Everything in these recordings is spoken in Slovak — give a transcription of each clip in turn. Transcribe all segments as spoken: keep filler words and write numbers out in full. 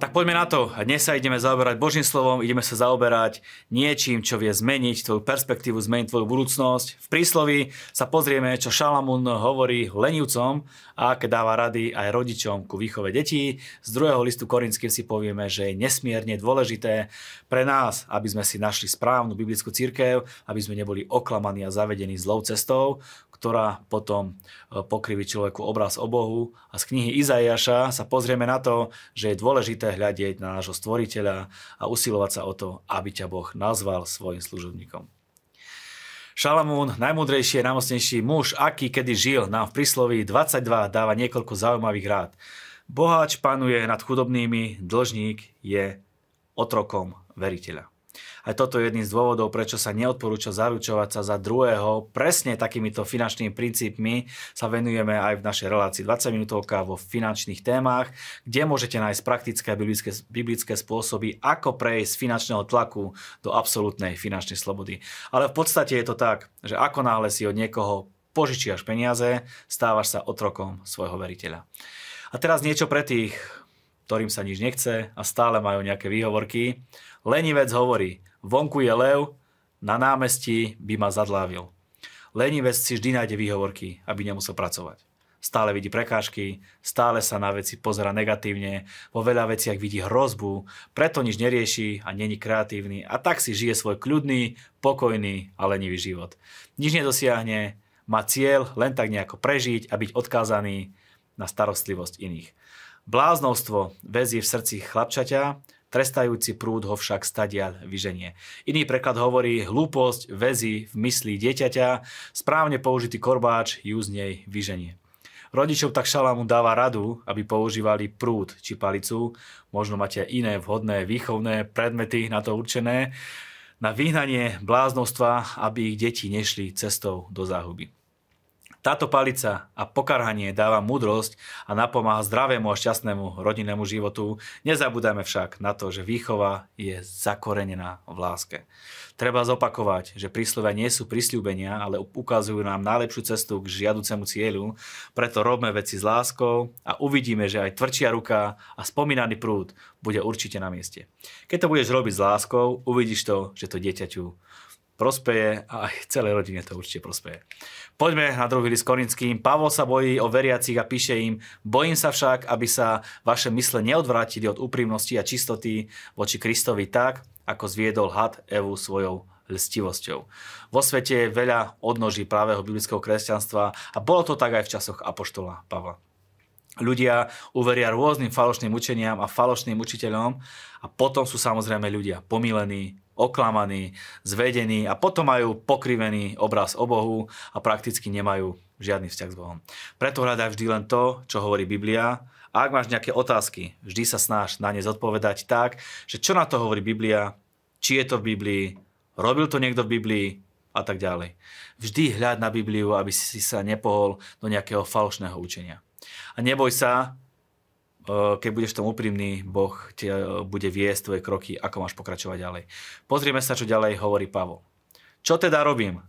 Tak poďme na to. Dnes sa ideme zaoberať Božím slovom, ideme sa zaoberať niečím, čo vie zmeniť tvoju perspektívu, zmeniť tvoju budúcnosť. V prísloví sa pozrieme, čo Šalamún hovorí lenivcom a aké dáva rady aj rodičom ku výchove detí. Z druhého listu Korinským si povieme, že je nesmierne dôležité pre nás, aby sme si našli správnu biblickú cirkev, aby sme neboli oklamaní a zavedení zlou cestou, ktorá potom pokriví človeku obraz o Bohu. A z knihy Izaiáša sa pozrieme na to, že je dôležité hľadieť na nášho stvoriteľa a usilovať sa o to, aby ťa Boh nazval svojim služobníkom. Šalamún, najmúdrejší a najmocnejší muž, aký kedy žil, nám v prísloví dvadsaťdva dáva niekoľko zaujímavých rád. Boháč panuje nad chudobnými, dlžník je otrokom veriteľa. Aj toto je jedným z dôvodov, prečo sa neodporúča zaručovať sa za druhého. Presne takýmito finančnými princípmi sa venujeme aj v našej relácii dvadsaťminútovka vo finančných témach, kde môžete nájsť praktické a biblické, biblické spôsoby, ako prejsť z finančného tlaku do absolútnej finančnej slobody. Ale v podstate je to tak, že ako náhle si od niekoho požičiaš peniaze, stávaš sa otrokom svojho veriteľa. A teraz niečo pre tých, ktorým sa nič nechce a stále majú nejaké výhovorky. Lenivec hovorí: vonku je lev, na námestí by ma zadlávil. Lenivec si vždy nájde výhovorky, aby nemusel pracovať. Stále vidí prekážky, stále sa na veci pozerá negatívne, vo veľa veciach vidí hrozbu, preto nič nerieši a není kreatívny a tak si žije svoj kľudný, pokojný a lenivý život. Nič nedosiahne, má cieľ len tak nejako prežiť a byť odkázaný na starostlivosť iných. Bláznovstvo väzie v srdci chlapčaťa, trestajúci prúd ho však stadiaľ vyženie. Iný preklad hovorí: hlúposť väzí v mysli dieťaťa, správne použitý korbáč ju z nej vyženie. Rodičov tak Šalamún dáva radu, aby používali prúd či palicu. Možno máte iné vhodné výchovné predmety na to určené. Na vyhnanie bláznostva, aby ich deti nešli cestou do záhuby. Táto palica a pokarhanie dáva múdrosť a napomáha zdravému a šťastnému rodinnému životu. Nezabúdajme však na to, že výchova je zakorenená v láske. Treba zopakovať, že príslovia nie sú prisľúbenia, ale ukazujú nám najlepšiu cestu k žiaducemu cieľu, preto robme veci s láskou a uvidíme, že aj tvrdšia ruka a spomínaný prúd bude určite na mieste. Keď to budeš robiť s láskou, uvidíš to, že to dieťaťu prospeje a aj celej rodine to určite prospeje. Poďme na druhý list Korinským. Pavol sa bojí o veriacich a píše im: bojím sa však, aby sa vaše mysle neodvrátili od úprimnosti a čistoty voči Kristovi tak, ako zviedol had Evu svojou lstivosťou. Vo svete je veľa odnoží pravého biblického kresťanstva a bolo to tak aj v časoch apoštola Pavla. Ľudia uveria rôznym falošným učeniam a falošným učiteľom a potom sú samozrejme ľudia pomýlení, oklamaní, zvedení a potom majú pokrivený obraz o Bohu a prakticky nemajú žiadny vzťah s Bohom. Preto hľadaj vždy len to, čo hovorí Biblia, a ak máš nejaké otázky, vždy sa snaž na ne zodpovedať tak, že čo na to hovorí Biblia, či je to v Biblii, robil to niekto v Biblii a tak ďalej. Vždy hľad na Bibliu, aby si sa nepohol do nejakého falošného učenia. A neboj sa, keď budeš v tom úprimný, Boh bude viesť tvoje kroky, ako máš pokračovať ďalej. Pozrieme sa, čo ďalej hovorí Pavol. Čo teda robím?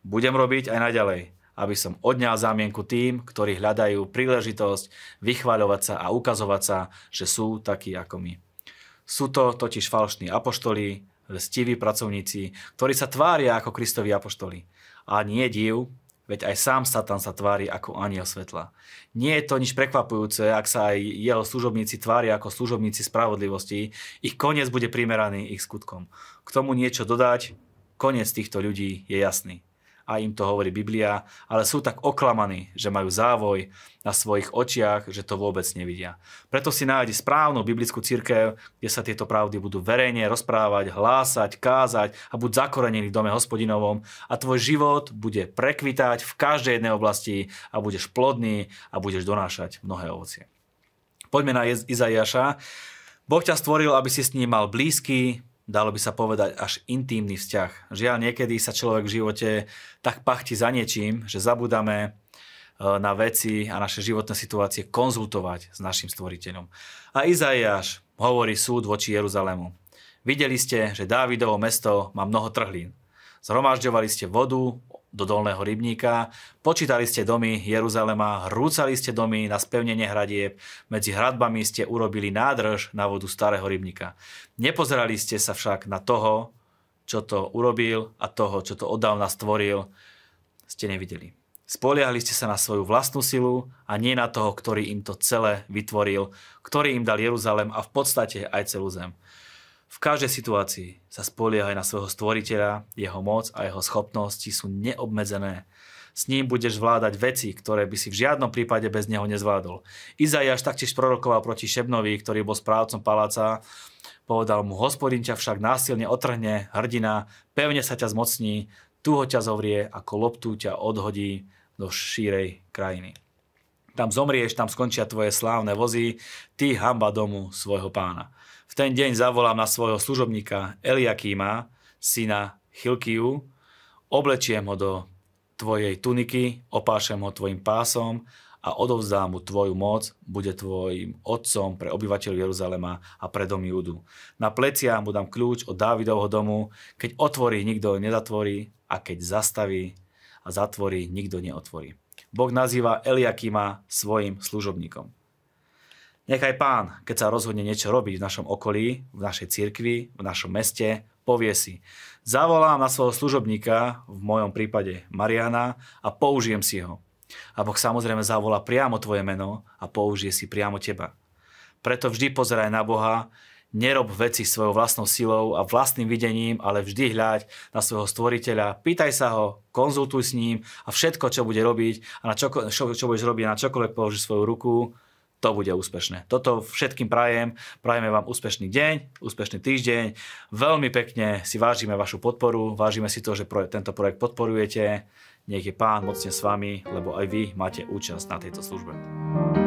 Budem robiť aj naďalej, aby som odňal zámienku tým, ktorí hľadajú príležitosť vychvaľovať sa a ukazovať sa, že sú takí ako my. Sú to totiž falošní apoštoli, lstiví pracovníci, ktorí sa tvária ako Kristovi apoštoli. A nie div, veď aj sám Satan sa tvári ako anjel svetla. Nie je to nič prekvapujúce, ak sa aj jeho služobníci tvária ako služobníci spravodlivosti. Ich koniec bude primeraný ich skutkom. K tomu niečo dodať? Koniec týchto ľudí je jasný. A im to hovorí Biblia, ale sú tak oklamaní, že majú závoj na svojich očiach, že to vôbec nevidia. Preto si nájdi správnu biblickú cirkev, kde sa tieto pravdy budú verejne rozprávať, hlásať, kázať a buď zakorenený v dome hospodinovom a tvoj život bude prekvitať v každej jednej oblasti a budeš plodný a budeš donášať mnohé ovocie. Poďme na Izaiáša. Boh ťa stvoril, aby si s ním mal blízky, dalo by sa povedať až intímny vzťah. Žiaľ, niekedy sa človek v živote tak pachtí za niečím, že zabúdame na veci a naše životné situácie konzultovať s našim stvoriteľom. A Izaiáš hovorí súd voči Jeruzalému. Videli ste, že Dávidovo mesto má mnoho trhlín. Zhromažďovali ste vodu do Dolného Rybníka. Počítali ste domy Jeruzalema, rúcali ste domy na spevnenie hradieb, medzi hradbami ste urobili nádrž na vodu Starého Rybníka. Nepozerali ste sa však na toho, čo to urobil, a toho, čo to odávna stvoril, ste nevideli. Spoliehali ste sa na svoju vlastnú silu a nie na toho, ktorý im to celé vytvoril, ktorý im dal Jeruzalem a v podstate aj celú zem. V každej situácii sa spoliehaj na svojho stvoriteľa, jeho moc a jeho schopnosti sú neobmedzené. S ním budeš vládať veci, ktoré by si v žiadnom prípade bez neho nezvládol. Izaiáš taktiež prorokoval proti Šebnovi, ktorý bol správcom paláca. Povedal mu: Hospodin ťa však násilne otrhne, hrdina, pevne sa ťa zmocní, tu ho ťa zovrie, ako loptu ťa odhodí do šírej krajiny. Tam zomrieš, tam skončia tvoje slávne vozy, ty hanba domu svojho pána. V ten deň zavolám na svojho služobníka Eliakíma, syna Chilkiu, oblečiem ho do tvojej tuniky, opášem ho tvojim pásom a odovzdám mu tvoju moc, bude tvojim otcom pre obyvateľov Jeruzalema a pre dom Júdu. Na plecia mu dám kľúč od Dávidovho domu, keď otvorí, nikto nezatvorí, a keď zastaví a zatvorí, nikto neotvorí. Boh nazýva Eliakíma svojim služobníkom. Nechaj Pán, keď sa rozhodne niečo robiť v našom okolí, v našej cirkvi, v našom meste, povie si: zavolám na svojho služobníka, v mojom prípade Mariana, a použijem si ho. A Boh samozrejme zavolá priamo tvoje meno a použije si priamo teba. Preto vždy pozeraj na Boha, nerob veci svojou vlastnou silou a vlastným videním, ale vždy hľaď na svojho stvoriteľa, pýtaj sa ho, konzultuj s ním a všetko, čo bude robiť a na čo, čo, čo budeš robiť, na čokoľvek položíš svoju ruku, to bude úspešné. Toto všetkým prajem. Prajeme vám úspešný deň, úspešný týždeň. Veľmi pekne si vážime vašu podporu. Vážime si to, že projekt, tento projekt podporujete. Nech je Pán mocne s vami, lebo aj vy máte účasť na tejto službe.